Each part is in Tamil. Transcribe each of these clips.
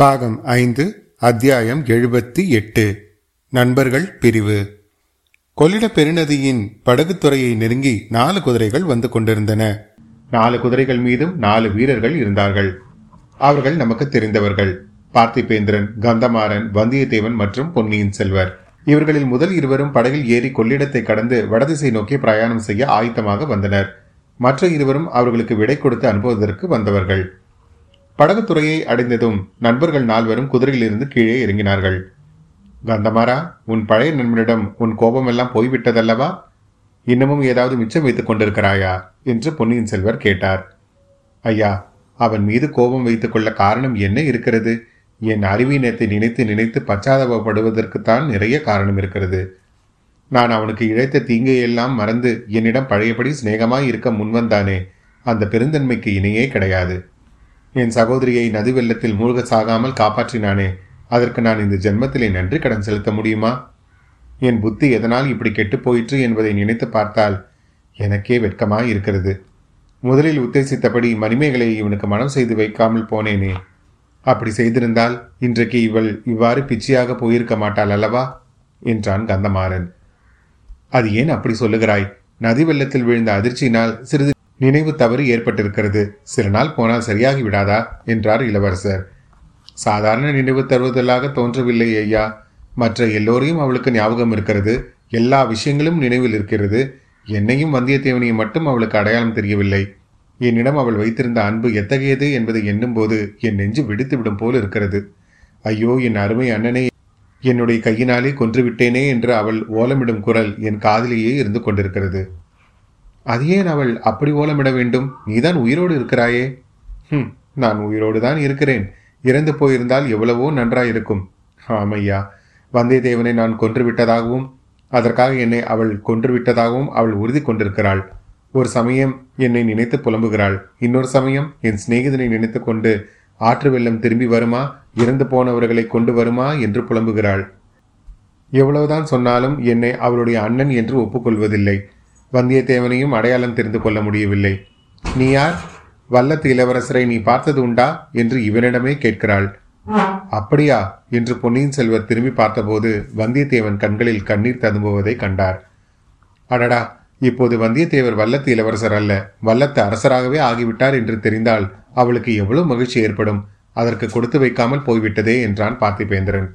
பாகம் 5, அத்தியாயம் 78. நண்பர்கள் பிரிவு. கொள்ளிட பெருநதியின் படகுத்துறையை நெருங்கி 4 குதிரைகள் வந்து கொண்டிருந்தன. 4 குதிரைகள் மீதும் 4 வீரர்கள் இருந்தார்கள். அவர்கள் நமக்கு தெரிந்தவர்கள். பார்த்திபேந்திரன், கந்தமாறன், வந்தியத்தேவன் மற்றும் பொன்னியின் செல்வர். இவர்களில் முதல் இருவரும் படகில் ஏறி கொள்ளிடத்தை கடந்து வடதிசை நோக்கி பிரயாணம் செய்ய ஆயத்தமாக வந்தனர். மற்ற இருவரும் அவர்களுக்கு விடை கொடுத்து அனுப்புவதற்கு வந்தவர்கள். படகுத்துறையை அடைந்ததும் நண்பர்கள் 4 பேரும் குதிரையிலிருந்து கீழே இறங்கினார்கள். கந்தமாறா, உன் பழைய நண்பனிடம் உன் கோபமெல்லாம் போய்விட்டதல்லவா? இன்னமும் ஏதாவது மிச்சம் வைத்துக் கொண்டிருக்கிறாயா என்று பொன்னியின் செல்வர் கேட்டார். ஐயா, அவன் மீது கோபம் வைத்துக் கொள்ள காரணம் என்ன இருக்கிறது? என் அறிவீனத்தை நினைத்து நினைத்து பச்சாதாபப்படுவதற்குத்தான் நிறைய காரணம் இருக்கிறது. நான் அவனுக்கு இழைத்த தீங்கையெல்லாம் மறந்து என்னிடம் பழையபடி சிநேகமாய் இருக்க முன்வந்தானே, அந்த பெருந்தன்மைக்கு இணையே கிடையாது. என் சகோதரியை நதி வெள்ளத்தில் மூழ்க சாகாமல் காப்பாற்றினானே, அதற்கு நான் இந்த ஜென்மத்திலே நன்றி கடன் செலுத்த முடியுமா? என் புத்தி எதனால் இப்படி கெட்டு போயிற்று என்பதை நினைத்து பார்த்தால் எனக்கே வெட்கமாய் இருக்கிறது. முதலில் உத்தேசித்தபடி மணிமேகலை இவனுக்கு மனம் செய்து வைக்காமல் போனேனே, அப்படி செய்திருந்தால் இன்றைக்கு இவள் இவ்வாறு பிச்சையாக போயிருக்க மாட்டாள் அல்லவா என்றான் கந்தமாறன். அது ஏன் அப்படி சொல்லுகிறாய்? நதி வெள்ளத்தில் விழுந்த அதிர்ச்சியினால் சிறிது நினைவு தவறு ஏற்பட்டிருக்கிறது. சில நாள் போனால் சரியாகி விடாதா என்றார் இளவரசர். சாதாரண நினைவு தருவதாக தோன்றவில்லை ஐயா. மற்ற எல்லோரையும் அவளுக்கு ஞாபகம் இருக்கிறது. எல்லா விஷயங்களும் நினைவில் இருக்கிறது. என்னையும் வந்தியத்தேவனையும் மட்டும் அவளுக்கு அடையாளம் தெரியவில்லை. என்னிடம் அவள் வைத்திருந்த அன்பு எத்தகையது என்பதை எண்ணும் போது என் நெஞ்சு வெடித்துவிடும் போல் இருக்கிறது. ஐயோ, என் அருமை அண்ணனை என்னுடைய கையினாலே கொன்றுவிட்டேனே என்று அவள் ஓலமிடும் குரல் என் காதிலேயே இருந்து கொண்டிருக்கிறது. அது ஏன் அவள் அப்படி ஓலமிட வேண்டும்? நீதான் உயிரோடு இருக்கிறாயே. நான் உயிரோடு தான் இருக்கிறேன். இறந்து போயிருந்தால் எவ்வளவோ நன்றாயிருக்கும். ஆமையா, வந்தியத்தேவனை நான் கொன்றுவிட்டதாகவும் அதற்காக என்னை அவள் கொன்றுவிட்டதாகவும் அவள் உறுதி கொண்டிருக்கிறாள். ஒரு சமயம் என்னை நினைத்து புலம்புகிறாள், இன்னொரு சமயம் என் சிநேகிதனை நினைத்து கொண்டு ஆற்று வெள்ளம் திரும்பி வருமா, இறந்து போனவர்களை கொண்டு வருமா என்று புலம்புகிறாள். எவ்வளவுதான் சொன்னாலும் என்னை அவளுடைய அண்ணன் என்று ஒப்புக்கொள்வதில்லை. வந்தியத்தேவனையும் அடையாளம் தெரிந்து கொள்ள முடியவில்லை. நீ யார்? வல்லத்து இளவரசரை நீ பார்த்தது உண்டா என்று இவனிடமே கேட்கிறாள். அப்படியா என்று பொன்னியின் செல்வர் திரும்பி பார்த்தபோது வந்தியத்தேவன் கண்களில் கண்ணீர் ததும்புவதை கண்டார். அடடா, இப்போது வந்தியத்தேவர் வல்லத்து இளவரசர் அல்ல, வல்லத்து அரசராகவே ஆகிவிட்டார் என்று தெரிந்தால் அவளுக்கு எவ்வளவு மகிழ்ச்சி ஏற்படும். அதற்கு கொடுத்து வைக்காமல் போய்விட்டதே என்றான் பார்த்திபேந்திரன்.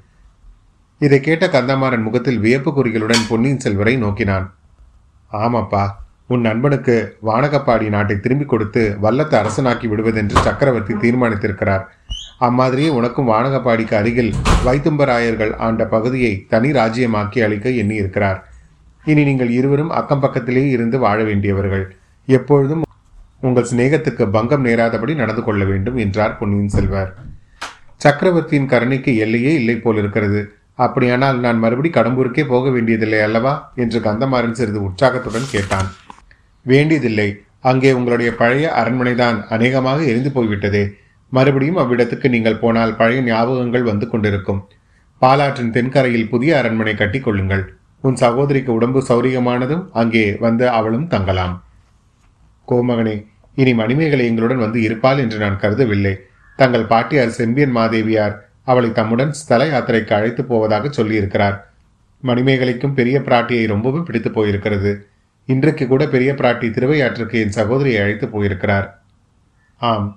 இதை கேட்ட கந்தமாறன் முகத்தில் வியப்பு குறிகளுடன் பொன்னியின் செல்வரை நோக்கினான். ஆமாப்பா, உன் நண்பனுக்கு வானகப்பாடி நாட்டை திரும்பி கொடுத்து வல்லத்தை அரசனாக்கி விடுவதென்று சக்கரவர்த்தி தீர்மானித்திருக்கிறார். அம்மாதிரியே உனக்கும் வானகப்பாடிக்கு அருகில் வைத்தும்பராயர்கள் ஆண்ட பகுதியை தனி ராஜ்யமாக்கி அளிக்க எண்ணி இருக்கிறார். இனி நீங்கள் இருவரும் அக்கம் பக்கத்திலே இருந்து வாழ வேண்டியவர்கள். எப்பொழுதும் உங்கள் சிநேகத்துக்கு பங்கம் நேராதபடி நடந்து கொள்ள வேண்டும் என்றார் பொன்னியின் செல்வர். சக்கரவர்த்தியின் கருணைக்கு எல்லையே இல்லை போல் இருக்கிறது. அப்படியானால் நான் மறுபடி கடம்பூருக்கே போக வேண்டியதில்லை அல்லவா என்று கந்தமாறன் சிறிது உற்சாகத்துடன் கேட்டான். வேண்டியதில்லை. அங்கே உங்களுடைய பழைய அரண்மனைதான் அநேகமாக எரிந்து போய்விட்டதே. மறுபடியும் அவ்விடத்துக்கு நீங்கள் போனால் பழைய ஞாபகங்கள் வந்து கொண்டிருக்கும். பாலாற்றின் தென்கரையில் புதிய அரண்மனை கட்டி கொள்ளுங்கள். உன் சகோதரிக்கு உடம்பு சௌரியமானதும் அங்கே வந்து அவளும் தங்கலாம். கோமகனே, இனி மணிமேகலை எங்களுடன் வந்து இருப்பாள் என்று நான் கருதவில்லை. தங்கள் பாட்டியார் செம்பியன் மாதேவியார் அவளை தம்முடன் ஸ்தல யாத்திரைக்கு அழைத்து போவதாக சொல்லியிருக்கிறார். மணிமேகலைக்கும் பெரிய பிராட்டியை ரொம்பவும் பிடித்து போயிருக்கிறது. இன்றைக்கு கூட பெரிய பிராட்டி திருவையாற்றுக்கு என் சகோதரியை அழைத்து போயிருக்கிறார். ஆம்,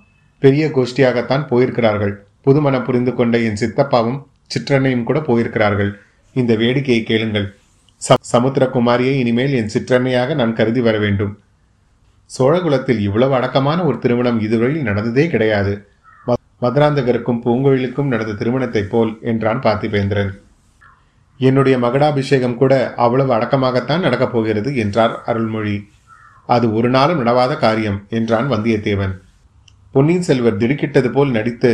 பெரிய கோஷ்டியாகத்தான் போயிருக்கிறார்கள். புதுமண புரிந்து கொண்ட என் சித்தப்பாவும் சிற்றன்னையும் கூட போயிருக்கிறார்கள். இந்த வேடிக்கையை கேளுங்கள். சமுத்திர குமாரியை இனிமேல் என் சிற்றன்னையாக நான் கருதி வர வேண்டும். சோழகுலத்தில் இவ்வளவு அடக்கமான ஒரு திருமணம் இதுவரையில் நடந்ததே கிடையாது. மதுராந்தகருக்கும் பூங்கொழிலுக்கும் நடந்த திருமணத்தை போல் என்றான் பார்த்திபேந்திரன். என்னுடைய மகடாபிஷேகம் கூட அவ்வளவு அடக்கமாகத்தான் நடக்கப் போகிறது என்றார் அருள்மொழி. அது ஒரு நாளும் நடவாத காரியம் என்றான் வந்தியத்தேவன். பொன்னியின் செல்வர் திடுக்கிட்டது போல் நடித்து,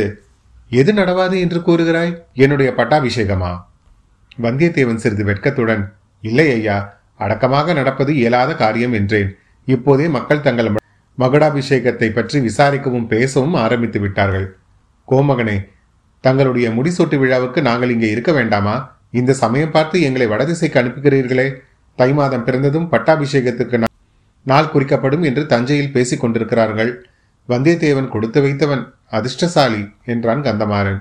எது நடவாது என்று கூறுகிறாய்? என்னுடைய பட்டாபிஷேகமா? வந்தியத்தேவன் சிறிது வெட்கத்துடன், இல்லை ஐயா, அடக்கமாக நடப்பது இயலாத காரியம் என்றேன். இப்போதே மக்கள் தங்கள் மகுடாபிஷேகத்தை பற்றி விசாரிக்கவும் பேசவும் ஆரம்பித்து விட்டார்கள். கோமகனே, தங்களுடைய முடிசூட்டு விழாவுக்கு நாங்கள் இங்கே இருக்க வேண்டாமா? இந்த சமயம் பார்த்து எங்களை வடதிசைக்கு அனுப்புகிறீர்களே. தை மாதம் பிறந்ததும் பட்டாபிஷேகத்துக்கு நாள் குறிக்கப்படும் என்று தஞ்சையில் பேசிக் கொண்டிருக்கிறார்கள். வந்தியத்தேவன் கொடுத்து வைத்தவன் அதிர்ஷ்டசாலி என்றான் கந்தமாறன்.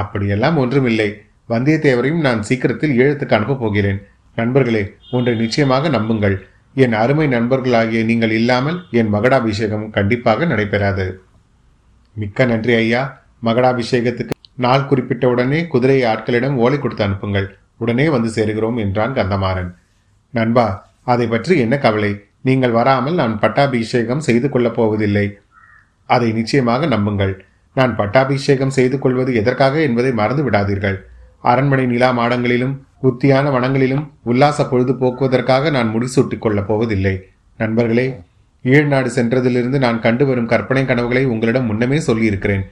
அப்படியெல்லாம் ஒன்றுமில்லை. வந்தியத்தேவரையும் நான் சீக்கிரத்தில் ஈழத்துக்கு அனுப்பப் போகிறேன். நண்பர்களே, ஒன்றை நிச்சயமாக நம்புங்கள். என் அருமை நண்பர்களாகிய நீங்கள் இல்லாமல் என் மகடாபிஷேகம் கண்டிப்பாக நடைபெறாது. மிக்க நன்றி ஐயா. மகடாபிஷேகத்துக்கு நாள் குறிப்பிட்ட உடனே குதிரையை ஆட்களிடம் ஓலை கொடுத்து அனுப்புங்கள். உடனே வந்து சேருகிறோம் என்றான் கந்தமாறன். நண்பா, அதை பற்றி என்ன கவலை? நீங்கள் வராமல் நான் பட்டாபிஷேகம் செய்து கொள்ளப் போவதில்லை. அதை நிச்சயமாக நம்புங்கள். நான் பட்டாபிஷேகம் செய்து கொள்வது எதற்காக என்பதை மறந்து விடாதீர்கள். அரண்மனை நிலா மாடங்களிலும் உத்தியான வனங்களிலும் உல்லாச பொழுது போக்குவதற்காக நான் முடிசூட்டிக் கொள்ளப் போவதில்லை. நண்பர்களே, ஈழ்நாடு சென்றதிலிருந்து நான் கண்டு வரும் கற்பனை கனவுகளை உங்களிடம் முன்னமே சொல்லியிருக்கிறேன்.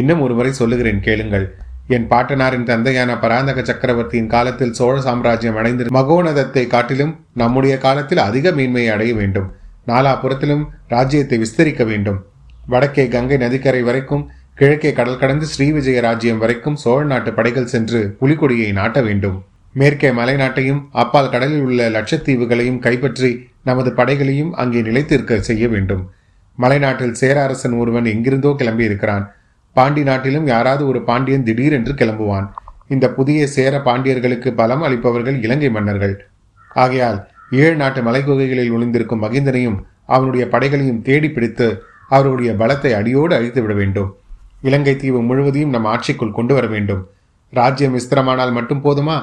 இன்னும் ஒருமுறை சொல்லுகிறேன், கேளுங்கள். என் பாட்டனாரின் தந்தையான பராந்தக சக்கரவர்த்தியின் காலத்தில் சோழ சாம்ராஜ்யம் அடைந்த மகோனதத்தை காட்டிலும் நம்முடைய காலத்தில் அதிக மேன்மையை அடைய வேண்டும். நாலாபுறத்திலும் ராஜ்யத்தை விஸ்தரிக்க வேண்டும். வடக்கே கங்கை நதிக்கரை வரைக்கும், கிழக்கே கடல் கடந்து ஸ்ரீவிஜய ராஜ்யம் வரைக்கும் சோழ நாட்டு படைகள் சென்று புலிகொடியை நாட்ட வேண்டும். மேற்கே மலைநாட்டையும் அப்பால் கடலில் உள்ள லட்சத்தீவுகளையும் கைப்பற்றி நமது படைகளையும் அங்கே நிலைத்திருக்க செய்ய வேண்டும். மலைநாட்டில் சேரரசன் ஒருவன் எங்கிருந்தோ கிளம்பி இருக்கிறான். பாண்டி நாட்டிலும் யாராவது ஒரு பாண்டியன் திடீரென்று கிளம்புவான். இந்த புதிய சேர பாண்டியர்களுக்கு பலம் அளிப்பவர்கள் இலங்கை மன்னர்கள். ஆகையால் ஏழு நாட்டு மலைக்குகைகளில் ஒளிந்திருக்கும் மகிந்தனையும் அவனுடைய படைகளையும் தேடி பிடித்து அவர்களுடைய பலத்தை அடியோடு அழித்துவிட வேண்டும். இலங்கை தீவு முழுவதையும் நம் ஆட்சிக்குள் கொண்டு வர வேண்டும். ராஜ்யம் விஸ்திரமானால் மட்டும் போதுமா?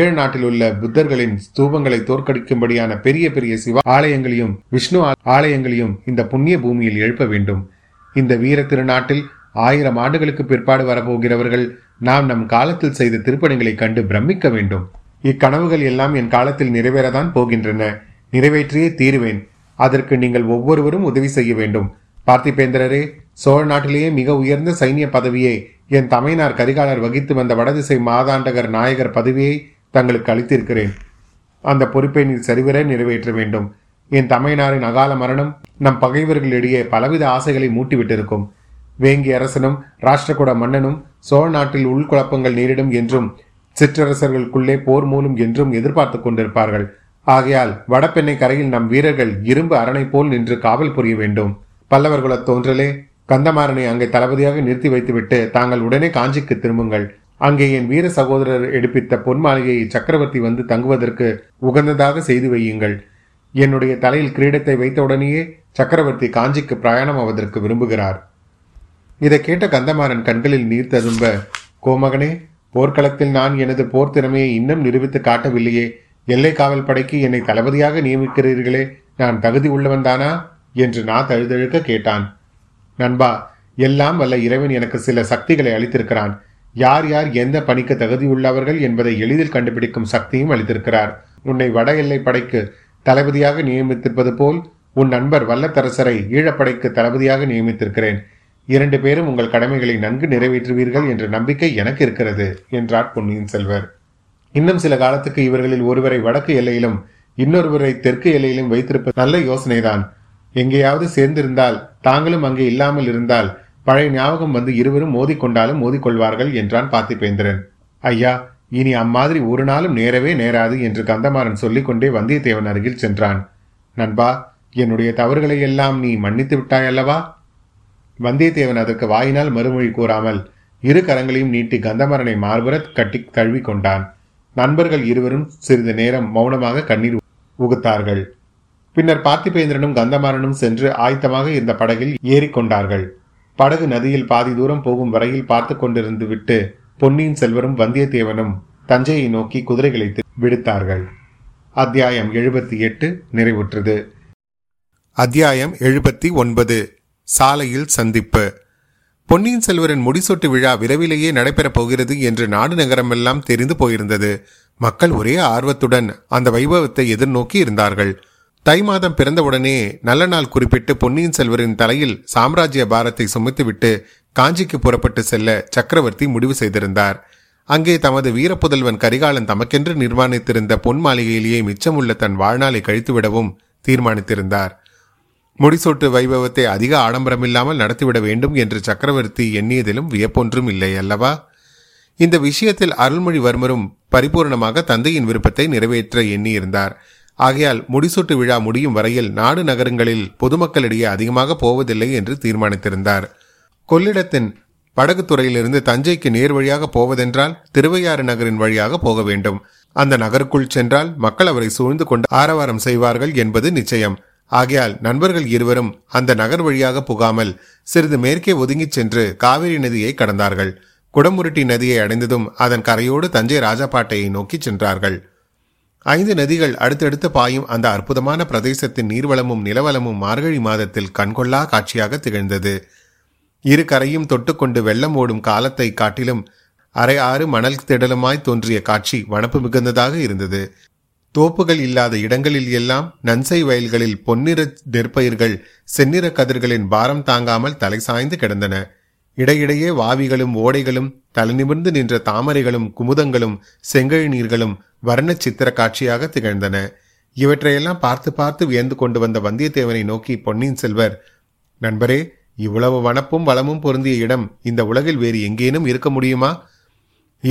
ஏழு நாட்டில் உள்ள புத்தர்களின் ஸ்தூபங்களை தோற்கடிக்கும்படியான பெரிய பெரிய சிவ ஆலயங்களையும் விஷ்ணு ஆலயங்களையும் இந்த புண்ணிய பூமியில் எழுப்ப வேண்டும். இந்த வீர திருநாட்டில் 1000 ஆண்டுகளுக்கு பிற்பாடு வரப்போகிறவர்கள் நாம் நம் காலத்தில் செய்த திருப்பணிகளை கண்டு பிரமிக்க வேண்டும். இக்கனவுகள் எல்லாம் என் காலத்தில் நிறைவேறதான் போகின்றன. நிறைவேற்றியே தீருவேன். அதற்கு நீங்கள் ஒவ்வொருவரும் உதவி செய்ய வேண்டும். பார்த்திபேந்திரரே, சோழ நாட்டிலேயே மிக உயர்ந்த சைனிய பதவியை என் தமையனார் கரிகாலர் வகித்து வந்த வடதிசை மாதாண்டகர் நாயகர் பதவியை தங்களுக்கு அளித்திருக்கிறேன். அந்த பொறுப்பை நீர் சரிவர நிறைவேற்ற வேண்டும். என் தமையனாரின் அகால மரணம் நம் பகைவர்களிடையே பலவித ஆசைகளை மூட்டிவிட்டிருக்கும். வேங்கி அரசனும் ராஷ்டிரகூட மன்னனும் சோழ நாட்டில் உள்குழப்பங்கள் நேரிடும் என்றும் சிற்றரசர்களுக்குள்ளே போர் மூலம் என்றும் எதிர்பார்த்து கொண்டிருப்பார்கள். ஆகையால் வடபெண்ணை கரையில் நம் வீரர்கள் இரும்பு அரணை போல் நின்று காவல் புரிய வேண்டும். பல்லவர்குல தோன்றலே, கந்தமாறனை அங்கே தளபதியாக நிறுத்தி வைத்துவிட்டு தாங்கள் உடனே காஞ்சிக்கு திரும்புங்கள். அங்கே என் வீர சகோதரர் எடுப்பித்த பொன் மாளிகையை சக்கரவர்த்தி வந்து தங்குவதற்கு உகந்ததாக செய்து வையுங்கள். என்னுடைய தலையில் கிரீடத்தை வைத்தவுடனேயே சக்கரவர்த்தி காஞ்சிக்கு பிரயாணம் ஆவதற்கு விரும்புகிறார். இதை கேட்ட கந்தமாறன் கண்களில் நீர் ததும்ப, கோமகனே, போர்க்களத்தில் நான் எனது போர் திறமையை இன்னும் நிரூபித்து காட்டவில்லையே. எல்லை காவல் படைக்கு என்னை தளபதியாக நியமிக்கிறீர்களே, நான் தகுதி உள்ளவன்தானா என்று நான் தழுதழுக்க கேட்டான். நண்பா, எல்லாம் வல்ல இறைவன் எனக்கு சில சக்திகளை அளித்திருக்கிறான். யார் யார் எந்த பணிக்கு தகுதியுள்ளவர்கள் என்பதை எளிதில் கண்டுபிடிக்கும் சக்தியும் அளித்திருக்கிறார். உன்னை வட எல்லை படைக்கு தளபதியாக நியமித்திருப்பது போல் உன் நண்பர் வல்லத்தரசரை ஈழப்படைக்கு தளபதியாக நியமித்திருக்கிறேன். 2 பேரும் உங்கள் கடமைகளை நன்கு நிறைவேற்றுவீர்கள் என்ற நம்பிக்கை எனக்கு இருக்கிறது என்றார் பொன்னியின் செல்வர். இன்னும் சில காலத்துக்கு இவர்களில் ஒருவரை வடக்கு எல்லையிலும் இன்னொருவரை தெற்கு எல்லையிலும் வைத்திருப்பது நல்ல யோசனைதான். எங்கேயாவது சேர்ந்திருந்தால், தாங்களும் அங்கே இல்லாமல் இருந்தால், பழைய ஞாபகம் வந்து இருவரும் மோதிக்கொண்டாலும் மோதிக்கொள்வார்கள் என்றான் பார்த்திபேந்திரன். ஐயா, இனி அம்மாதிரி ஒரு நாளும் நேரவே நேராது என்று கந்தமாறன் சொல்லிக்கொண்டே வந்தியத்தேவன் அருகில் சென்றான். நண்பா, என்னுடைய தவறுகளை எல்லாம் நீ மன்னித்து விட்டாயல்லவா? வந்தியத்தேவன் அதற்கு வாயினால் மறுமொழி கூறாமல் 2 கரங்களையும் நீட்டி கந்தமாறனை மார்புற கட்டி தழுவி கொண்டான். நண்பர்கள் இருவரும் சிறிது நேரம் மௌனமாக கண்ணீர் உகுத்தார்கள். பின்னர் பார்த்திபேந்திரனும் கந்தமாறனும் சென்று ஆயத்தமாக இருந்த படகில் ஏறிக்கொண்டார்கள். படகு நதியில் பாதி தூரம் போகும் வரையில் பார்த்து கொண்டிருந்து விட்டு பொன்னியின் செல்வரும் வந்தியத்தேவனும் தஞ்சையை நோக்கி குதிரைகளை விடுத்தார்கள். அத்தியாயம் 78 நிறைவுற்றது. அத்தியாயம் 79 சாலையில் சந்திப்பு. பொன்னியின் செல்வரின் முடிசூட்டு விழா விரைவிலேயே நடைபெறப் போகிறது என்று நாடு நகரமெல்லாம் தெரிந்து போயிருந்தது. மக்கள் ஒரே ஆர்வத்துடன் அந்த வைபவத்தை எதிர்நோக்கி இருந்தார்கள். தை மாதம் பிறந்தவுடனே நல்ல நாள் குறிப்பிட்டு பொன்னியின் செல்வரின் தலையில் சாம்ராஜ்ய பாரத்தை சுமத்துவிட்டு காஞ்சிக்கு புறப்பட்டு செல்ல சக்கரவர்த்தி முடிவு செய்திருந்தார். அங்கே தமது வீரப்புதல்வன் கரிகாலன் தமக்கென்று நிர்மாணித்திருந்த பொன் மாளிகையிலேயே மிச்சமுள்ள தன் வாழ்நாளை கழித்துவிடவும் தீர்மானித்திருந்தார். முடிசூட்டு வைபவத்தை அதிக ஆடம்பரமில்லாமல் நடத்திவிட வேண்டும் என்று சக்கரவர்த்தி எண்ணியதிலும் வியப்பொன்றும் இல்லை அல்லவா? இந்த விஷயத்தில் அருள்மொழிவர்மரும் பரிபூர்ணமாக தந்தையின் விருப்பத்தை நிறைவேற்ற எண்ணியிருந்தார். ஆகையால் முடிசூட்டு விழா முடியும் வரையில் நாடு நகரங்களில் பொதுமக்களிடையே அதிகமாக போவதில்லை என்று தீர்மானித்திருந்தார். கொள்ளிடத்தின் வடகுத்துறையிலிருந்து தஞ்சைக்கு நேர் வழியாக போவதென்றால் திருவையாறு நகரின் வழியாக போக வேண்டும். அந்த நகருக்குள் சென்றால் மக்கள் அவரை சூழ்ந்து கொண்டு ஆரவாரம் செய்வார்கள் என்பது நிச்சயம். ஆகையால் நண்பர்கள் இருவரும் அந்த நகர் வழியாக புகாமல் சிறிது மேற்கே ஒதுங்கிச் சென்று காவிரி நதியை கடந்தார்கள். குடமுருட்டி நதியை அடைந்ததும் அதன் கரையோடு தஞ்சை ராஜபாட்டையை நோக்கி சென்றார்கள். 5 நதிகள் அடுத்தடுத்து பாயும் அந்த அற்புதமான பிரதேசத்தின் நீர்வளமும் நிலவளமும் மார்கழி மாதத்தில் கண்கொள்ளா காட்சியாக திகழ்ந்தது. இரு கரையும் தொட்டுக்கொண்டு வெள்ளம் ஓடும் காலத்தை காட்டிலும் அரை ஆறு மணல் திடலுமாய் தோன்றிய காட்சி வனப்பு மிகுந்ததாக இருந்தது. தோப்புகள் இல்லாத இடங்களில் எல்லாம் நன்சை வயல்களில் பொன்னிற நெற்பயிர்கள் செந்நிற கதிர்களின் பாரம் தாங்காமல் தலை சாய்ந்து கிடந்தன. இடையிடையே வாவிகளும் ஓடைகளும் தலைநிமிர்ந்து நின்ற தாமரைகளும் குமுதங்களும் செங்கழி நீர்களும் வர்ண சித்திர காட்சியாக திகழ்ந்தன. இவற்றையெல்லாம் பார்த்து பார்த்து வியந்து கொண்டு வந்த வந்தியத்தேவனை நோக்கி பொன்னியின் செல்வர், நண்பரே, இவ்வளவு வனப்பும் வளமும் பொருந்திய இடம் இந்த உலகில் வேறு எங்கேனும் இருக்க முடியுமா?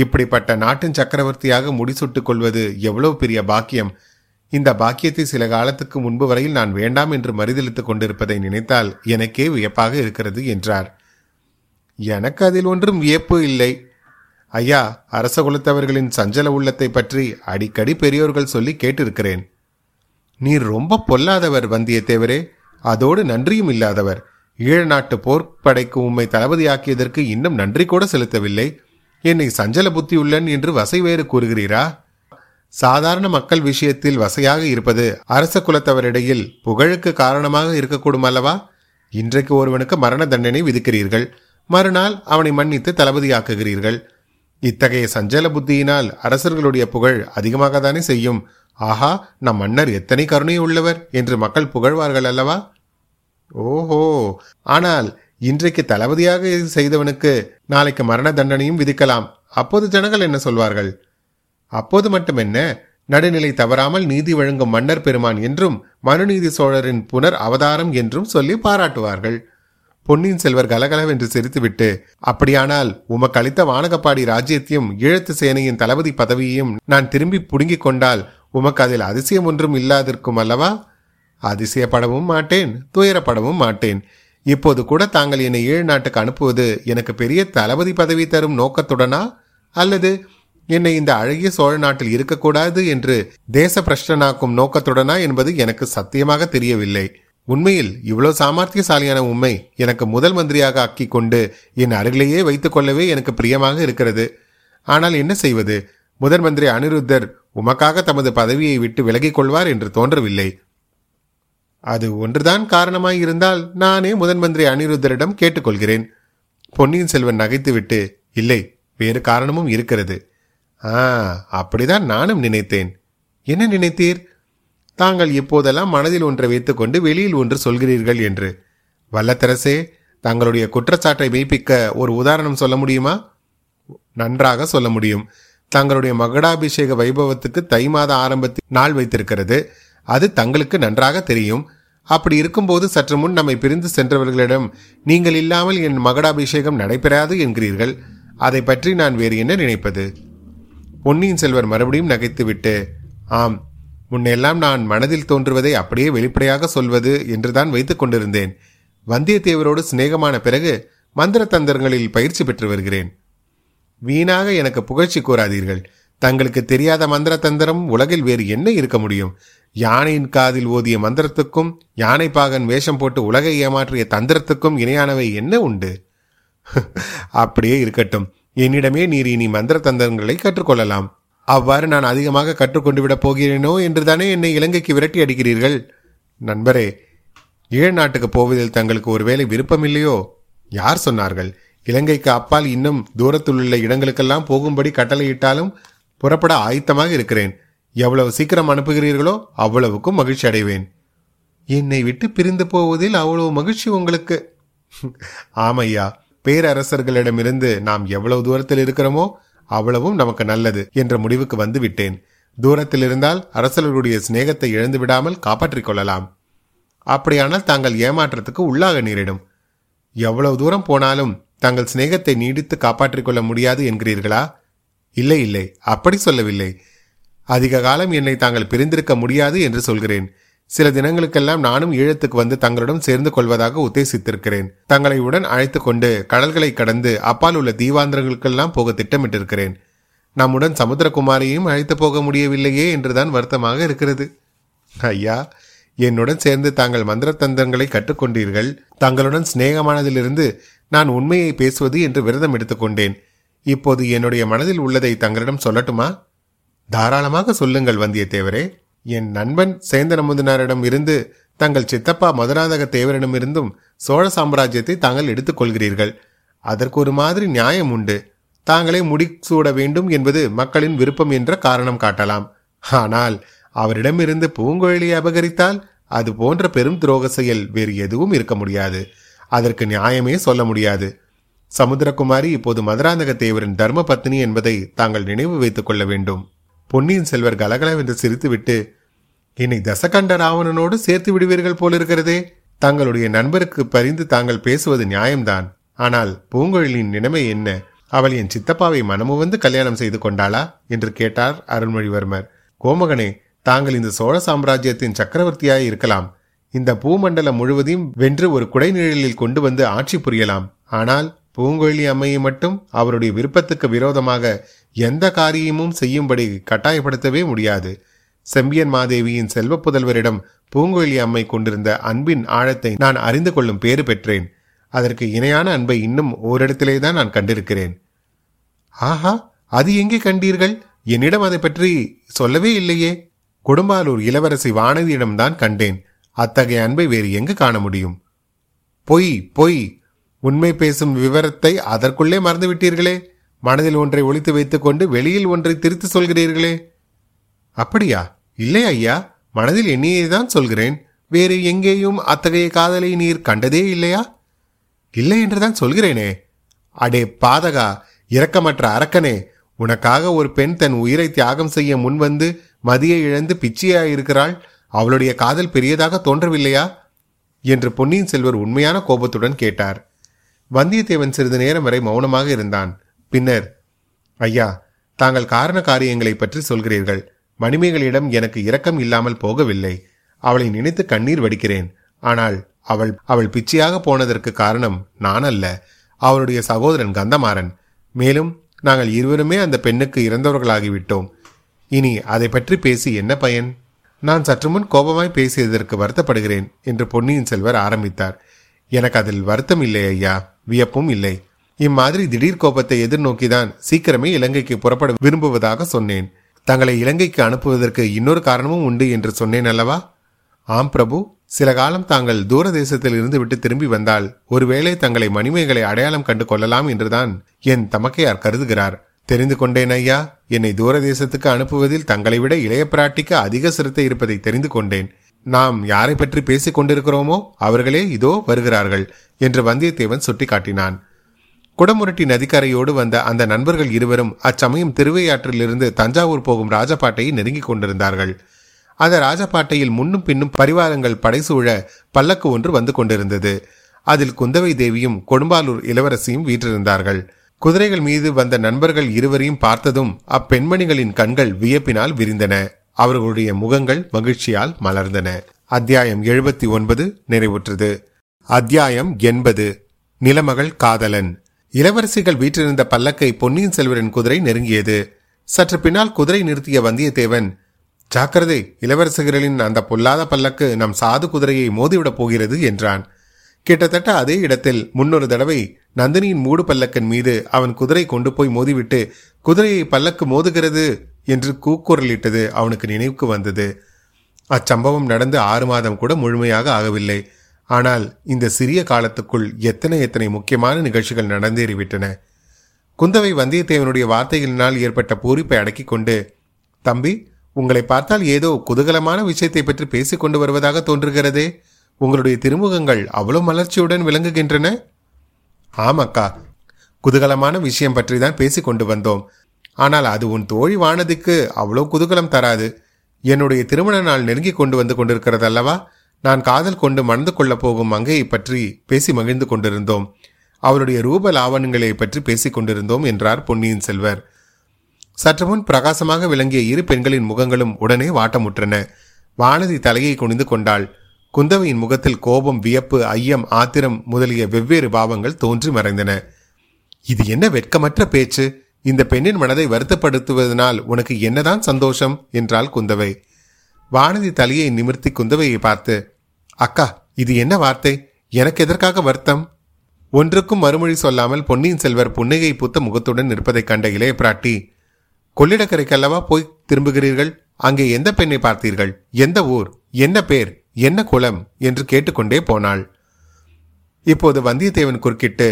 இப்படிப்பட்ட நாட்டின் சக்கரவர்த்தியாக முடிசூட்டுக் கொள்வது எவ்வளவு பெரிய பாக்கியம். இந்த பாக்கியத்தை சில காலத்துக்கு முன்பு வரையில் நான் வேண்டாம் என்று மறுதளித்துக் கொண்டிருப்பதை நினைத்தால் எனக்கே வியப்பாக இருக்கிறது என்றார். எனக்கு அதில் ஒன்றும் வியப்பு இல்லை ஐயா. அரச குலத்தவர்களின் சஞ்சல உள்ளத்தை பற்றி அடிக்கடி பெரியோர்கள் சொல்லி கேட்டிருக்கிறேன். நீர் ரொம்ப பொல்லாதவர் வந்தியத்தேவரே, அதோடு நன்றியும் இல்லாதவர். ஈழ நாட்டு போர்ப்படைக்கு உம்மை தளபதியாக்கியதற்கு இன்னும் நன்றி கூட செலுத்தவில்லை. என்னை சஞ்சல புத்தியுள்ளன் என்று வசை வேறு கூறுகிறீரா? சாதாரண மக்கள் விஷயத்தில் வசையாக இருப்பது அரச குலத்தவரிடையில் புகழுக்கு காரணமாக இருக்கக்கூடும் அல்லவா? இன்றைக்கு ஒருவனுக்கு மரண தண்டனை விதிக்கிறீர்கள், மறுநாள் அவனை மன்னித்து தளபதியாக்குகிறீர்கள். இத்தகைய சஞ்சல புத்தியினால் அரசர்களுடைய புகழ் அதிகமாக தானே செய்யும். ஆஹா, நம் மன்னர் எத்தனை கருணை உள்ளவர் என்று மக்கள் புகழ்வார்கள் அல்லவா? ஓஹோ, ஆனால் இன்றைக்கு தளபதியாக செய்தவனுக்கு நாளைக்கு மரண தண்டனையும் விதிக்கலாம். அப்போது ஜனங்கள் என்ன சொல்வார்கள்? அப்போது மட்டும் என்ன, நடுநிலை தவறாமல் நீதி வழங்கும் மன்னர் பெருமான் என்றும் மனுநீதி சோழரின் புனர் அவதாரம் என்றும் சொல்லி பாராட்டுவார்கள். பொன்னியின் செல்வர் கலகலவென்று சிரித்துவிட்டு, அப்படியானால் உமக்கு அளித்த வானகப்பாடி ராஜ்யத்தையும் ஈழத்து சேனையின் தளபதி பதவியையும் நான் திரும்பி புடுங்கிக் கொண்டால் உமக்கு அதில் அதிசயம் ஒன்றும் இல்லாதிருக்கும் அல்லவா? அதிசயப்படவும் மாட்டேன், துயரப்படவும் மாட்டேன். இப்போது கூட தாங்கள் என்னை ஈழ நாட்டுக்கு அனுப்புவது எனக்கு பெரிய தளபதி பதவி தரும் நோக்கத்துடனா, அல்லது என்னை இந்த அழகிய சோழ நாட்டில் இருக்கக்கூடாது என்று தேச பிரஷ்டனாக்கும் நோக்கத்துடனா என்பது எனக்கு சத்தியமாக தெரியவில்லை. உண்மையில் இவ்வளோ சாமர்த்தியசாலியான உண்மை எனக்கு முதல் மந்திரியாக ஆக்கி கொண்டு என் அருகிலேயே வைத்துக் கொள்ளவே எனக்கு பிரியமாக இருக்கிறது. ஆனால் என்ன செய்வது, முதல் மந்திரி அனிருத்தர் உமக்காக தமது பதவியை விட்டு விலகிக் கொள்வார் என்று தோன்றவில்லை. அது ஒன்றுதான் காரணமாயிருந்தால் நானே முதன் மந்திரி அனிருத்தரிடம் கேட்டுக்கொள்கிறேன். பொன்னியின் செல்வன் நகைத்துவிட்டு, இல்லை, வேறு காரணமும் இருக்கிறது. அப்படிதான் நானும் நினைத்தேன். என்ன நினைத்தீர்? தாங்கள் இப்போதெல்லாம் மனதில் ஒன்றை வைத்துக்கொண்டு வெளியில் ஒன்று சொல்கிறீர்கள் என்று. வல்லத்தரசே, தங்களுடைய குற்றச்சாட்டை மெய்ப்பிக்க ஒரு உதாரணம் சொல்ல முடியுமா? நன்றாக சொல்ல முடியும். தங்களுடைய மகுடாபிஷேக வைபவத்துக்கு தை மாத ஆரம்பத்தில் நாள் வைத்திருக்கிறது. அது தங்களுக்கு நன்றாக தெரியும். அப்படி இருக்கும்போது சற்று முன் நம்மை பிரிந்து சென்றவர்களிடம் நீங்கள் இல்லாமல் என் மகுடாபிஷேகம் நடைபெறாது என்கிறீர்கள். அதை பற்றி நான் வேறு என்ன நினைப்பது? பொன்னியின் செல்வர் மறுபடியும் நகைத்துவிட்டு, ஆம், முன்னெல்லாம் நான் மனதில் தோன்றுவதை அப்படியே வெளிப்படையாக சொல்வது என்றுதான் வைத்துக் கொண்டிருந்தேன். வந்தியத்தேவரோடு சிநேகமான பிறகு மந்திர தந்திரங்களில் பயிற்சி பெற்று வருகிறேன். வீணாக எனக்கு புகழ்ச்சி கூறாதீர்கள். தங்களுக்கு தெரியாத மந்திர தந்திரம் உலகில் வேறு என்ன இருக்க முடியும்? யானையின் காதில் ஓதிய மந்திரத்துக்கும் யானைப்பாகன் வேஷம் போட்டு உலகை ஏமாற்றிய தந்திரத்துக்கும் இணையானவை என்ன உண்டு? அப்படியே இருக்கட்டும். என்னிடமே நீர் இனி மந்திர தந்திரங்களை கற்றுக்கொள்ளலாம். அவ்வாறு நான் அதிகமாக கற்றுக்கொண்டு விடப் போகிறேனோ என்றுதானே என்னை இலங்கைக்கு விரட்டி அடிக்கிறீர்கள். நண்பரே, ஈழ நாட்டுக்கு போவதில் தங்களுக்கு ஒருவேளை விருப்பமில்லையோ? யார் சொன்னார்கள்? இலங்கைக்கு அப்பால் இன்னும் தூரத்தில் உள்ள இடங்களுக்கெல்லாம் போகும்படி கட்டளையிட்டாலும் புறப்பட ஆயத்தமாக இருக்கிறேன். எவ்வளவு சீக்கிரம் அனுப்புகிறீர்களோ அவ்வளவுக்கும் மகிழ்ச்சி அடைவேன். என்னை விட்டு பிரிந்து போவதில் அவ்வளவு மகிழ்ச்சி உங்களுக்கு? ஆமையா, பேரரசர்களிடமிருந்து நாம் எவ்வளவு தூரத்தில் இருக்கிறோமோ அவ்வளவும் நமக்கு நல்லது என்ற முடிவுக்கு வந்துவிட்டேன். தூரத்தில் இருந்தால் அரசர்களுடைய சிநேகத்தை இழந்து விடாமல் காப்பாற்றிக் கொள்ளலாம். அப்படியானால் தாங்கள் ஏமாற்றத்துக்கு உள்ளாக நேரிடும். எவ்வளவு தூரம் போனாலும் தாங்கள் சிநேகத்தை நீடித்து காப்பாற்றிக் கொள்ள முடியாது என்கிறீர்களா? இல்லை இல்லை, அப்படி சொல்லவில்லை. அதிக காலம் என்னை தாங்கள் பிரிந்திருக்க முடியாது என்று சொல்கிறேன். சில தினங்களுக்கெல்லாம் நானும் ஈழத்துக்கு வந்து தங்களுடன் சேர்ந்து கொள்வதாக உத்தேசித்திருக்கிறேன். தங்களை உடன் அழைத்து கொண்டு கடல்களை கடந்து அப்பால் உள்ள தீவாந்திரங்களுக்கெல்லாம் போக திட்டமிட்டிருக்கிறேன். நம்முடன் சமுத்திர குமாரியையும் அழைத்து போக முடியவில்லையே என்றுதான் வருத்தமாக இருக்கிறது. ஐயா, என்னுடன் சேர்ந்து தாங்கள் மந்திர தந்திரங்களை கற்றுக்கொண்டீர்கள். தங்களுடன் சிநேகமானதிலிருந்து நான் உண்மையை பேசுவது என்று விரதம் எடுத்துக்கொண்டேன். இப்போது என்னுடைய மனதில் உள்ளதை தங்களிடம் சொல்லட்டுமா? தாராளமாக சொல்லுங்கள் வந்தியத்தேவரே. என் நண்பன் சேந்தன் அமுதனாரிடம் இருந்து, தங்கள் சித்தப்பா மதுராந்தக தேவரிடமிருந்தும் சோழ சாம்ராஜ்யத்தை தாங்கள் எடுத்துக்கொள்கிறீர்கள். அதற்கு ஒரு மாதிரி நியாயம் உண்டு. தாங்களே முடிசூட வேண்டும் என்பது மக்களின் விருப்பம் என்ற காரணம் காட்டலாம். ஆனால் அவரிடமிருந்து பூங்கொழிலியை அபகரித்தால் அது போன்ற பெரும் துரோக செயல் வேறு எதுவும் இருக்க முடியாது. அதற்கு நியாயமே சொல்ல முடியாது. சமுத்திரகுமாரி இப்போது மதுராந்தக தேவரின் தர்ம பத்னி என்பதை தாங்கள் நினைவு வைத்துக் கொள்ள வேண்டும். பொன்னியின் செல்வர் கலகலவென்று சிரித்துவிட்டு, என்னை தசகண்ட ராவணனோடு சேர்த்து விடுவீர்கள் போலிருக்கிறதே. தங்களுடைய நண்பருக்கு பரிந்து தாங்கள் பேசுவது நியாயம்தான். ஆனால் பூங்கொழிலின் நிலைமை என்ன? அவள் என் சித்தப்பாவை மனமுவந்து கல்யாணம் செய்து கொண்டாளா என்று கேட்டார் அருள்மொழிவர்மர். கோமகனே, தாங்கள் இந்த சோழ சாம்ராஜ்யத்தின் சக்கரவர்த்தியாய் இருக்கலாம். இந்த பூமண்டலம் முழுவதையும் வென்று ஒரு குடை நிழலில் கொண்டு வந்து ஆட்சி புரியலாம். ஆனால் பூங்கொழிலி அம்மையை மட்டும் அவருடைய விருப்பத்துக்கு விரோதமாக எந்த காரியமும் செய்யும்படி கட்டாயப்படுத்தவே முடியாது. செம்பியன் மாதேவியின் செல்வ புதல்வரிடம் பூங்கொழிலி அம்மை கொண்டிருந்த அன்பின் ஆழத்தை நான் அறிந்து கொள்ளும் பேறு பெற்றேன். அதற்கு இணையான அன்பை இன்னும் ஓரிடத்திலே தான் நான் கண்டிருக்கிறேன். ஆஹா, அது எங்கே கண்டீர்கள்? என்னிடம் அதை பற்றி சொல்லவே இல்லையே. கோடும்பாலூர் இளவரசி வானதியிடம்தான் கண்டேன். அத்தகைய அன்பை வேறு எங்கு காண முடியும்? பொய் பொய்! உண்மை பேசும் விவரத்தை அதற்குள்ளே மறந்துவிட்டீர்களே. மனதில் ஒன்றை ஒழித்து வைத்துக் கொண்டு வெளியில் ஒன்றை திருத்தி சொல்கிறீர்களே. அப்படியா? இல்லை ஐயா, மனதில் என்னையே தான் சொல்கிறேன். வேறு எங்கேயும் அத்தகைய காதலை நீர் கண்டதே இல்லையா? இல்லை என்றுதான் சொல்கிறேனே. அடே பாதகா, இரக்கமற்ற அரக்கனே, உனக்காக ஒரு பெண் தன் உயிரை தியாகம் செய்ய முன்வந்து மதியை இழந்து பிச்சையாயிருக்கிறாள். அவளுடைய காதல் பெரியதாக தோன்றவில்லையா என்று பொன்னியின் செல்வர் உண்மையான கோபத்துடன் கேட்டார். வந்தியத்தேவன் சிறிது நேரம் வரை மௌனமாக இருந்தான். பின்னர், ஐயா, தாங்கள் காரண காரியங்களை பற்றி சொல்கிறீர்கள். மணிமேகலையிடம் எனக்கு இரக்கம் இல்லாமல் போகவில்லை. அவளை நினைத்து கண்ணீர் வடிக்கிறேன். ஆனால் அவள் பிச்சையாக போனதற்கு காரணம் நான் அல்ல, அவளுடைய சகோதரன் கந்தமாறன். மேலும் நாங்கள் இருவருமே அந்த பெண்ணுக்கு இறந்தவர்களாகிவிட்டோம். இனி அதை பற்றி பேசி என்ன பயன்? நான் சற்று முன் கோபமாய் பேசியதற்கு வருத்தப்படுகிறேன் என்று பொன்னியின் செல்வர் ஆரம்பித்தார். எனக்கு அதில் வருத்தம் இல்லை ஐயா, வியப்பும் இல்லை. இம்மாதிரி திடீர் கோபத்தை எதிர்நோக்கிதான் சீக்கிரமே இலங்கைக்கு புறப்பட விரும்புவதாக சொன்னேன். தங்களை இலங்கைக்கு அனுப்புவதற்கு இன்னொரு காரணமும் உண்டு என்று சொன்னேன் அல்லவா? ஆம் பிரபு, சில காலம் தாங்கள் தூர தேசத்தில் இருந்து விட்டு திரும்பி வந்தால் ஒருவேளை தங்களை மணிமேகலை அடையாளம் கண்டு கொள்ளலாம் என்றுதான் என் தமக்கையார் கருதுகிறார். தெரிந்து கொண்டேன் ஐயா, என்னை தூர தேசத்துக்கு அனுப்புவதில் தங்களை விட இளைய பிராட்டிக்கு அதிக சிரத்தை இருப்பதை தெரிந்து கொண்டேன். நாம் யாரை பற்றி பேசிக் கொண்டிருக்கிறோமோ அவர்களே இதோ வருகிறார்கள் என்று வந்தியத்தேவன் சுட்டி காட்டினான். குடமுரட்டி நதிக்கரையோடு வந்த அந்த நண்பர்கள் இருவரும் அச்சமயம் திருவையாற்றிலிருந்து தஞ்சாவூர் போகும் ராஜபாட்டையை நெருங்கி கொண்டிருந்தார்கள். அந்த ராஜபாட்டையில் முன்னும் பின்னும் பரிவாரங்கள் படைசூழ பல்லக்கு ஒன்று வந்து கொண்டிருந்தது. அதில் குந்தவை தேவியும் கோடும்பாலூர் இளவரசியும் வீற்றிருந்தார்கள். குதிரைகள் மீது வந்த நண்பர்கள் இருவரையும் பார்த்ததும் அப்பெண்மணிகளின் கண்கள் வியப்பினால் விரிந்தன. அவர்களுடைய முகங்கள் மகிழ்ச்சியால் மலர்ந்தன. அத்தியாயம் 79 நிறைவுற்றது. அத்தியாயம் 80 நிலமகள் காதலன். இளவரசிகள் வீற்றிருந்த பல்லக்கை பொன்னியின் செல்வரின் குதிரை நெருங்கியது. சற்று பின்னால் குதிரை நிறுத்திய வந்தியத்தேவன், ஜாக்கிரதை, இளவரசர்களின் அந்த பொல்லாத பல்லக்கு நம் சாது குதிரையை மோதிவிடப் போகிறது என்றான். கிட்டத்தட்ட அதே இடத்தில் முன்னொரு தடவை நந்தினியின் மூடு பல்லக்கன் மீது அவன் குதிரை கொண்டு போய் மோதிவிட்டு குதிரையை பல்லக்கு மோதுகிறது என்று கூக்குரலிட்டது அவனுக்கு நினைவுக்கு வந்தது. அச்சம்பவம் நடந்து 6 மாதம் கூட முழுமையாக ஆகவில்லை. ஆனால் இந்த சிறிய காலத்துக்குள் எத்தனை எத்தனை முக்கியமான நிகழ்ச்சிகள் நடந்தேறிவிட்டன. குந்தவை வந்தியத்தேவனுடைய வார்த்தைகளினால் ஏற்பட்ட பூரிப்பை அடக்கி கொண்டு, தம்பி, உங்களை பார்த்தால் ஏதோ குதூகலமான விஷயத்தை பற்றி பேசிக் கொண்டு வருவதாக தோன்றுகிறதே. உங்களுடைய திருமுகங்கள் அவ்வளவு மலர்ச்சியுடன் விளங்குகின்றன. ஆமாக்கா, குதூகலமான விஷயம் பற்றி தான் பேசிக் கொண்டு வந்தோம். ஆனால் அது உன் தோழி வானதிக்கு அவ்வளோ குதூகலம் தராது. என்னுடைய திருமண நாள் நெருங்கி கொண்டு வந்து கொண்டிருக்கிறது அல்லவா? நான் காதல் கொண்டு மணந்து கொள்ளப் போகும் மங்கையை பற்றி பேசி மகிழ்ந்து கொண்டிருந்தோம். அவளுடைய ரூப லாவணங்களை பற்றி பேசிக் கொண்டிருந்தோம் என்றார் பொன்னியின் செல்வர். சற்று முன் பிரகாசமாக விளங்கிய இரு பெண்களின் முகங்களும் உடனே வாட்டமுற்றன. வானதி தலையை குனிந்து கொண்டாள். குந்தவையின் முகத்தில் கோபம், வியப்பு, ஐயம், ஆத்திரம் முதலிய வெவ்வேறு பாவங்கள் தோன்றி மறைந்தன. இது என்ன வெட்கமற்ற பேச்சு! இந்த பெண்ணின் மனதை வருத்தப்படுத்துவதனால் உனக்கு என்னதான் சந்தோஷம் என்றாள் குந்தவை. வானதி தலையை நிமிர்த்தி குந்தவையை பார்த்து, அக்கா, இது என்ன வார்த்தை? எனக்கு எதற்காக வருத்தம்? ஒன்றுக்கும் மறுமொழி சொல்லாமல் பொன்னியின் செல்வர் புன்னகை பூத்த முகத்துடன் நிற்பதை கண்ட இளைய பிராட்டி, கொள்ளிடக்கரைக்கல்லவா போய் திரும்புகிறீர்கள்? அங்கே எந்த பெண்ணை பார்த்தீர்கள்? எந்த ஊர்? என்ன பேர்? என்ன குலம்? என்று கேட்டுக்கொண்டே போனாள். இப்போது வந்தியத்தேவன் குறுக்கிட்டு,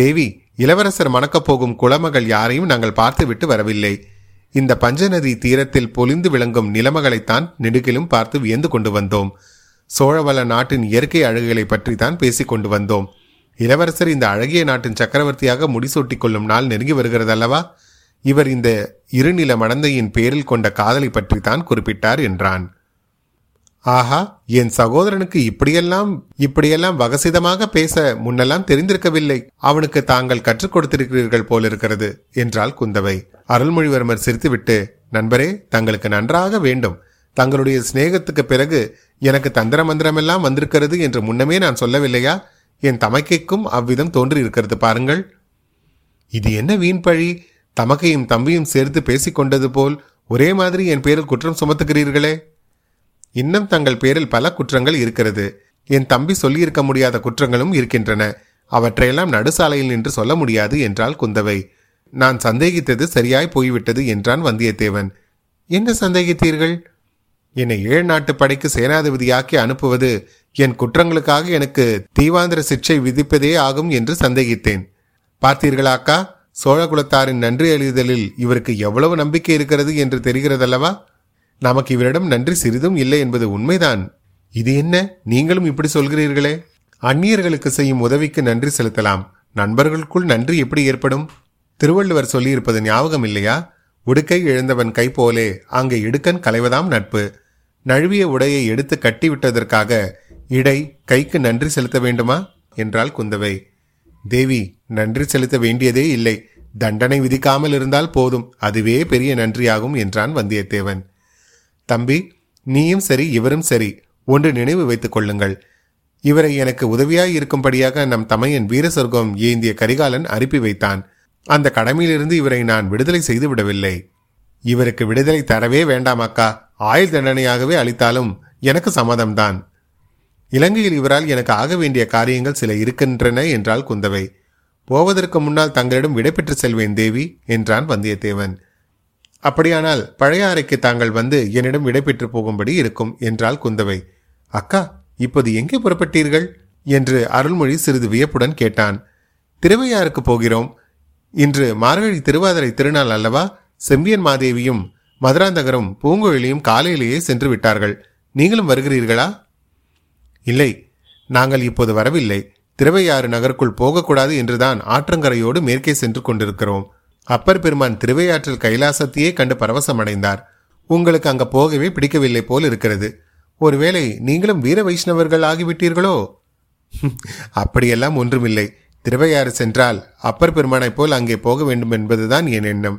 தேவி, இளவரசர் மணக்கப் போகும் குலமகள் யாரையும் நாங்கள் பார்த்துவிட்டு வரவில்லை. இந்த பஞ்சநதி தீரத்தில் பொலிந்து விளங்கும் நிலமகளைத்தான் நெடுகிலும் பார்த்து வியந்து கொண்டு வந்தோம். சோழவள நாட்டின் இயற்கை அழகுகளை பற்றி தான் பேசிக் கொண்டு வந்தோம். இளவரசர் இந்த அழகிய நாட்டின் சக்கரவர்த்தியாக முடிசூட்டிக் கொள்ளும் நாள் நெருங்கி வருகிறதல்லவா? இவர் இந்த இருநில மடந்தையின் பேரில் கொண்ட காதலை பற்றி தான் குறிப்பிட்டார் என்றான். ஆஹா, என் சகோதரனுக்கு இப்படியெல்லாம் வகசிதமாக பேச முன்னெல்லாம் தெரிந்திருக்கவில்லை. அவனுக்கு தாங்கள் கற்றுக் கொடுத்திருக்கிறீர்கள் போலிருக்கிறது என்றாள் குந்தவை. அருள்மொழிவர்மர் சிரித்துவிட்டு, நண்பரே, தங்களுக்கு நன்றாக வேண்டும். தங்களுடைய சிநேகத்துக்கு பிறகு எனக்கு தந்திரமந்திரமெல்லாம் வந்திருக்கிறது என்று முன்னமே நான் சொல்லவில்லையா? என் தமக்கைக்கும் அவ்விதம் தோன்றியிருக்கிறது பாருங்கள். இது என்ன வீண்பழி! தமக்கையும் தம்பியும் சேர்த்து பேசிக்கொண்டது போல் ஒரே மாதிரி என் பேரில் குற்றம் சுமத்துகிறீர்களே. இன்னும் தங்கள் பேரில் பல குற்றங்கள் இருக்கிறது. என் தம்பி சொல்லியிருக்க முடியாத குற்றங்களும் இருக்கின்றன. அவற்றையெல்லாம் நடுசாலையில் நின்று சொல்ல முடியாது என்றாள் குந்தவை. நான் சந்தேகித்தது சரியாய் போய்விட்டது என்றான் வந்தியத்தேவன். என்ன சந்தேகித்தீர்கள்? என்னை ஏழு நாட்டு படைக்கு சேனாதிபதியாக்கி அனுப்புவது என் குற்றங்களுக்காக எனக்கு தீவாந்திர சிக்ஷை விதிப்பதே ஆகும் என்று சந்தேகித்தேன். பார்த்தீர்களா அக்கா, சோழகுலத்தாரின் நன்றி எழுதலில் இவருக்கு எவ்வளவு நம்பிக்கை இருக்கிறது என்று தெரிகிறதல்லவா? நமக்கு இவரிடம் நன்றி சிறிதும் இல்லை என்பது உண்மைதான். இது என்ன, நீங்களும் இப்படி சொல்கிறீர்களே? அந்நியர்களுக்கு செய்யும் உதவிக்கு நன்றி செலுத்தலாம். நண்பர்களுக்குள் நன்றி எப்படி ஏற்படும்? திருவள்ளுவர் சொல்லியிருப்பது ஞாபகம் இல்லையா? உடுக்கை இழந்தவன் கை போலே அங்கே இடுக்கன் களைவதாம் நட்பு. நழுவிய உடையை எடுத்து கட்டிவிட்டதற்காக இடை கைக்கு நன்றி செலுத்த வேண்டுமா என்றாள் குந்தவை. தேவி, நன்றி செலுத்த வேண்டியதே இல்லை. தண்டனை விதிக்காமல் இருந்தால் போதும், அதுவே பெரிய நன்றியாகும் என்றான் வந்தியத்தேவன். தம்பி, நீயும் சரி, இவரும் சரி, ஒன்று நினைவு வைத்துக் கொள்ளுங்கள். இவரை எனக்கு உதவியாய் இருக்கும்படியாக நம் தமையன் வீர சொர்க்கம் ஏந்திய கரிகாலன் அனுப்பி வைத்தான். அந்த கடமையிலிருந்து இவரை நான் விடுதலை செய்துவிடவில்லை. இவருக்கு விடுதலை தரவே வேண்டாமாக்கா. ஆயுள் தண்டனையாகவே அளித்தாலும் எனக்கு சம்மதம்தான். இலங்கையில் இவரால் எனக்கு ஆக வேண்டிய காரியங்கள் சில இருக்கின்றன என்றாள் குந்தவை. போவதற்கு முன்னால் தங்களிடம் விடைபெற்று செல்வேன் தேவி என்றான் வந்தியத்தேவன். அப்படியானால் பழைய அறைக்கு தாங்கள் வந்து என்னிடம் விடைபெற்று போகும்படி இருக்கும் என்றாள் குந்தவை. அக்கா, இப்போது எங்கே புறப்பட்டீர்கள் என்று அருள்மொழி சிறிது வியப்புடன் கேட்டான். திருவையாருக்கு போகிறோம். இன்று மார்கழி திருவாதிரை திருநாள் அல்லவா? செம்பியன் மாதேவியும் மதுராந்தகரும் பூங்கொழிலியும் காலையிலேயே சென்று விட்டார்கள். நீங்களும் வருகிறீர்களா? இல்லை, நாங்கள் இப்போது வரவில்லை. திருவையாறு நகருக்குள் போகக்கூடாது என்றுதான் ஆற்றங்கரையோடு மேற்கே சென்று கொண்டிருக்கிறோம். அப்பர் பெருமான் திருவையாற்றில் கைலாசத்தையே கண்டு பரவசமடைந்தார். உங்களுக்கு அங்கே போகவே பிடிக்கவில்லை போல் இருக்கிறது. ஒருவேளை நீங்களும் வீர வைஷ்ணவர்கள் ஆகிவிட்டீர்களோ? அப்படியெல்லாம் ஒன்றுமில்லை. திருவையாறு சென்றால் அப்பர் பெருமானைப் போல் அங்கே போக வேண்டும் என்பதுதான் என் எண்ணம்.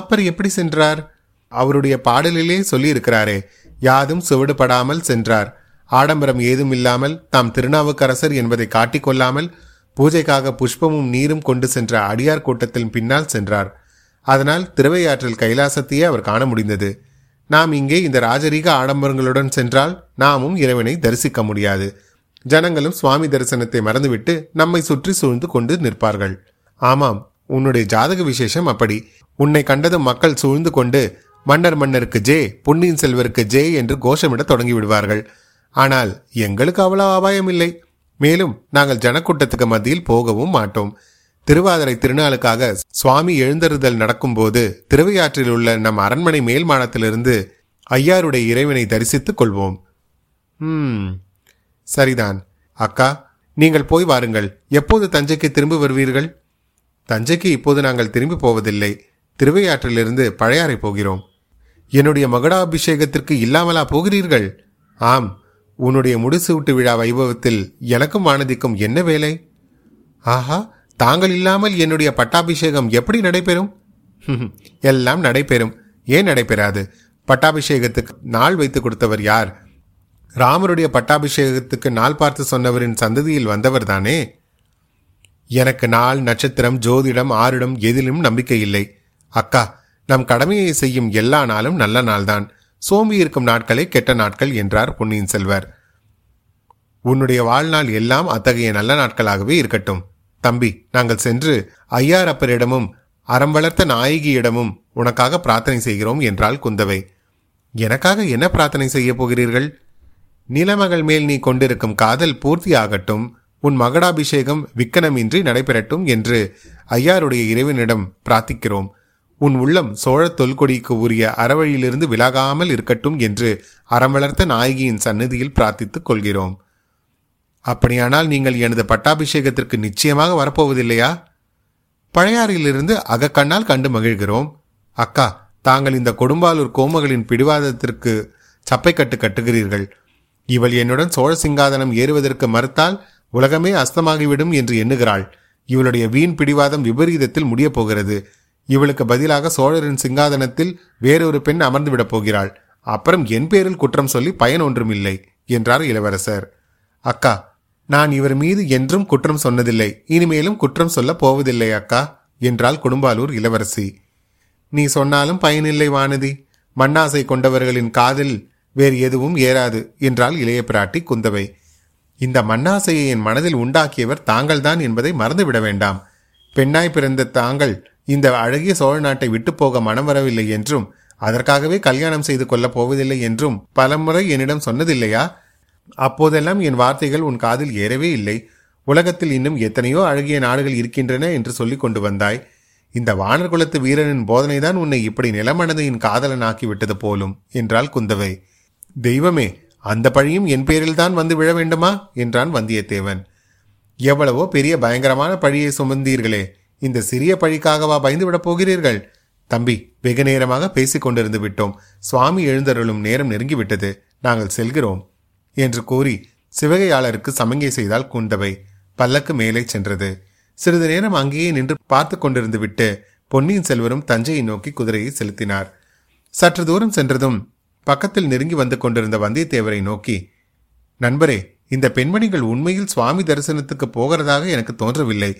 அப்பர் எப்படி சென்றார்? அவருடைய பாடலிலே சொல்லியிருக்கிறாரே, யாதும் சுவடுபடாமல் சென்றார். ஆடம்பரம் ஏதும் இல்லாமல் தாம் திருநாவுக்கரசர் என்பதை காட்டிக்கொள்ளாமல் பூஜைக்காக புஷ்பமும் நீரும் கொண்டு சென்ற அடியார் கூட்டத்தின் பின்னால் சென்றார். அதனால் திருவையாற்றில் கைலாசத்தையே அவர் காண முடிந்தது. நாம் இங்கே இந்த ராஜரீக ஆடம்பரங்களுடன் சென்றால் நாமும் இறைவனை தரிசிக்க முடியாது. ஜனங்களும் சுவாமி தரிசனத்தை மறந்துவிட்டு நம்மை சுற்றி சூழ்ந்து கொண்டு நிற்பார்கள். ஆமாம், உன்னுடைய ஜாதக விசேஷம் அப்படி. உன்னை கண்டதும் மக்கள் சூழ்ந்து கொண்டு மன்னருக்கு ஜே, பொன்னியின் செல்வருக்கு ஜே என்று கோஷமிட தொடங்கி விடுவார்கள். ஆனால் எங்களுக்கு அவ்வளோ அபாயம் இல்லை. மேலும் நாங்கள் ஜனக்கூட்டத்துக்கு மத்தியில் போகவும் மாட்டோம். திருவாதிரை திருநாளுக்காக சுவாமி எழுந்தருதல் நடக்கும்போது திருவையாற்றில் உள்ள நம் அரண்மனை மேல்மாடத்திலிருந்து ஐயாருடைய இறைவனை தரிசித்துக் கொள்வோம். சரிதான். அக்கா, நீங்கள் போய் வாருங்கள். எப்போது தஞ்சைக்கு திரும்பி வருவீர்கள்? தஞ்சைக்கு இப்போது நாங்கள் திரும்பி போவதில்லை. திருவையாற்றிலிருந்து பழையாறை போகிறோம். என்னுடைய மகுடாபிஷேகத்திற்கு இல்லாமலா போகிறீர்கள்? ஆம். உன்னுடைய முடிசூட்டு விழா வைபவத்தில் எனக்கும் வானதிக்கும் என்ன வேலை? ஆஹா, தாங்கள் இல்லாமல் என்னுடைய பட்டாபிஷேகம் எப்படி நடைபெறும்? எல்லாம் நடைபெறும். ஏன் நடைபெறாது? பட்டாபிஷேகத்துக்கு நாள் வைத்து கொடுத்தவர் யார்? ராமருடைய பட்டாபிஷேகத்துக்கு நாள் பார்த்து சொன்னவரின் சந்ததியில் வந்தவர் தானே. எனக்கு நாள், நட்சத்திரம், ஜோதிடம், ஆரிடம் எதிலும் நம்பிக்கை இல்லை அக்கா. நம் கடமையை செய்யும் எல்லா நாளும் நல்ல நாள்தான். சோம்பி இருக்கும் நாட்களே கெட்ட நாட்கள் என்றார் பொன்னியின் செல்வர். உன்னுடைய வாழ்நாள் எல்லாம் அத்தகைய நல்ல நாட்களாகவே இருக்கட்டும் தம்பி. நாங்கள் சென்று ஐயார் அப்பரிடமும் அறம் வளர்த்த நாயகியிடமும் உனக்காக பிரார்த்தனை செய்கிறோம் என்றாள் குந்தவை. எனக்காக என்ன பிரார்த்தனை செய்ய போகிறீர்கள்? நிலமகள் மேல் நீ கொண்டிருக்கும் காதல் பூர்த்தியாகட்டும், உன் மகடாபிஷேகம் விக்கனமின்றி நடைபெறட்டும் என்று ஐயாருடைய இறைவனிடம் பிரார்த்திக்கிறோம். உன் உள்ளம் சோழ தொல்கொடிக்கு உரிய அறவழியிலிருந்து விலகாமல் இருக்கட்டும் என்று அறம் வளர்த்த நாயகியின் சந்நிதியில் பிரார்த்தித்துக் கொள்கிறோம். அப்படியானால் நீங்கள் எனது பட்டாபிஷேகத்திற்கு நிச்சயமாக வரப்போவதில்லையா? பழையாறிலிருந்து அகக்கண்ணால் கண்டு மகிழ்கிறோம் அக்கா. தாங்கள் இந்த கோடும்பாலூர் கோமகளின் பிடிவாதத்திற்கு சப்பைக்கட்டு கட்டுகிறீர்கள். இவள் என்னுடன் சோழ சிங்காதனம் ஏறுவதற்கு மறுத்தால் உலகமே அஸ்தமாகிவிடும் என்று எண்ணுகிறாள். இவளுடைய வீண் பிடிவாதம் விபரீதத்தில் முடியப் போகிறது. இவளுக்கு பதிலாக சோழரின் சிங்காதனத்தில் வேறொரு பெண் அமர்ந்துவிடப் போகிறாள். அப்புறம் என் பேரில் குற்றம் சொல்லி பயன் ஒன்றும் இல்லை என்றார் இளவரசர். அக்கா, நான் இவர் மீது என்றும் குற்றம் சொன்னதில்லை, இனிமேலும் குற்றம் சொல்ல போவதில்லை அக்கா என்றாள் கோடும்பாலூர் இளவரசி. நீ சொன்னாலும் பயனில்லை வானதி. மண்ணாசை கொண்டவர்களின் காதில் வேறு எதுவும் ஏறாது என்றாள் இளைய பிராட்டி குந்தவை. இந்த மண்ணாசையை என் மனதில் உண்டாக்கியவர் தாங்கள்தான் என்பதை மறந்துவிட வேண்டாம். பெண்ணாய் பிறந்த தாங்கள் இந்த அழகிய சோழ நாட்டை விட்டு போக மனம் வரவில்லை என்றும் அதற்காகவே கல்யாணம் செய்து கொள்ளப் போவதில்லை என்றும் பலமுறை என்னிடம் சொன்னதில்லையா? அப்போதெல்லாம் என் வார்த்தைகள் உன் காதில் ஏறவே இல்லை. உலகத்தில் இன்னும் எத்தனையோ அழகிய நாடுகள் இருக்கின்றன என்று சொல்லி கொண்டு வந்தாய். இந்த வானர் குலத்து வீரனின் போதனைதான் உன்னை இப்படி நிலமனதையின் காதலனாக்கி விட்டது போலும் என்றாள் குந்தவை. தெய்வமே, அந்த பழியும் என் பேரில் தான் வந்து விழ வேண்டுமா என்றான் வந்தியத்தேவன். எவ்வளவோ பெரிய பயங்கரமான பழியை சுமந்தீர்களே, இந்த சிறிய பழிக்காகவா பயந்து விடப் போகிறீர்கள்? தம்பி, வெகு நேரமாக பேசிக் கொண்டிருந்து விட்டோம். சுவாமி எழுந்தருளும் நேரம் நெருங்கிவிட்டது. நாங்கள் செல்கிறோம் என்று கூறி சிவகையாளருக்கு சமங்கை செய்தால் குந்தவை. பல்லக்கு மேலே சென்றது. சிறிது நேரம் அங்கேயே நின்று பார்த்து கொண்டிருந்து விட்டு பொன்னியின் செல்வரும் தஞ்சையை நோக்கி குதிரையை செலுத்தினார். சற்று தூரம் சென்றதும் பக்கத்தில் நெருங்கி வந்து கொண்டிருந்த வந்தியத்தேவரை நோக்கி, நண்பரே, இந்த பெண்மணிகள் உண்மையில் சுவாமி தரிசனத்துக்கு போகிறதாக எனக்கு தோன்றவில்லை.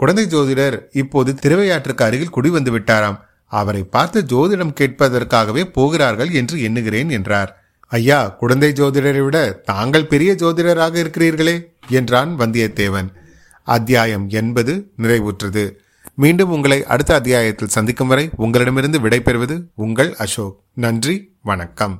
குழந்தை ஜோதிடர் இப்போது திருவையாற்றுக்கு அருகில் குடி வந்து விட்டாராம். அவரை பார்த்து ஜோதிடம் கேட்பதற்காகவே போகிறார்கள் என்று எண்ணுகிறேன் என்றார். ஐயா, குழந்தை ஜோதிடரை விட தாங்கள் பெரிய ஜோதிடராக இருக்கிறீர்களே என்றான் வந்தியத்தேவன். அத்தியாயம் 80 நிறைவுற்றது. மீண்டும் உங்களை அடுத்த அத்தியாயத்தில் சந்திக்கும் வரை உங்களிடமிருந்து விடைபெறுவது உங்கள் அசோக். நன்றி, வணக்கம்.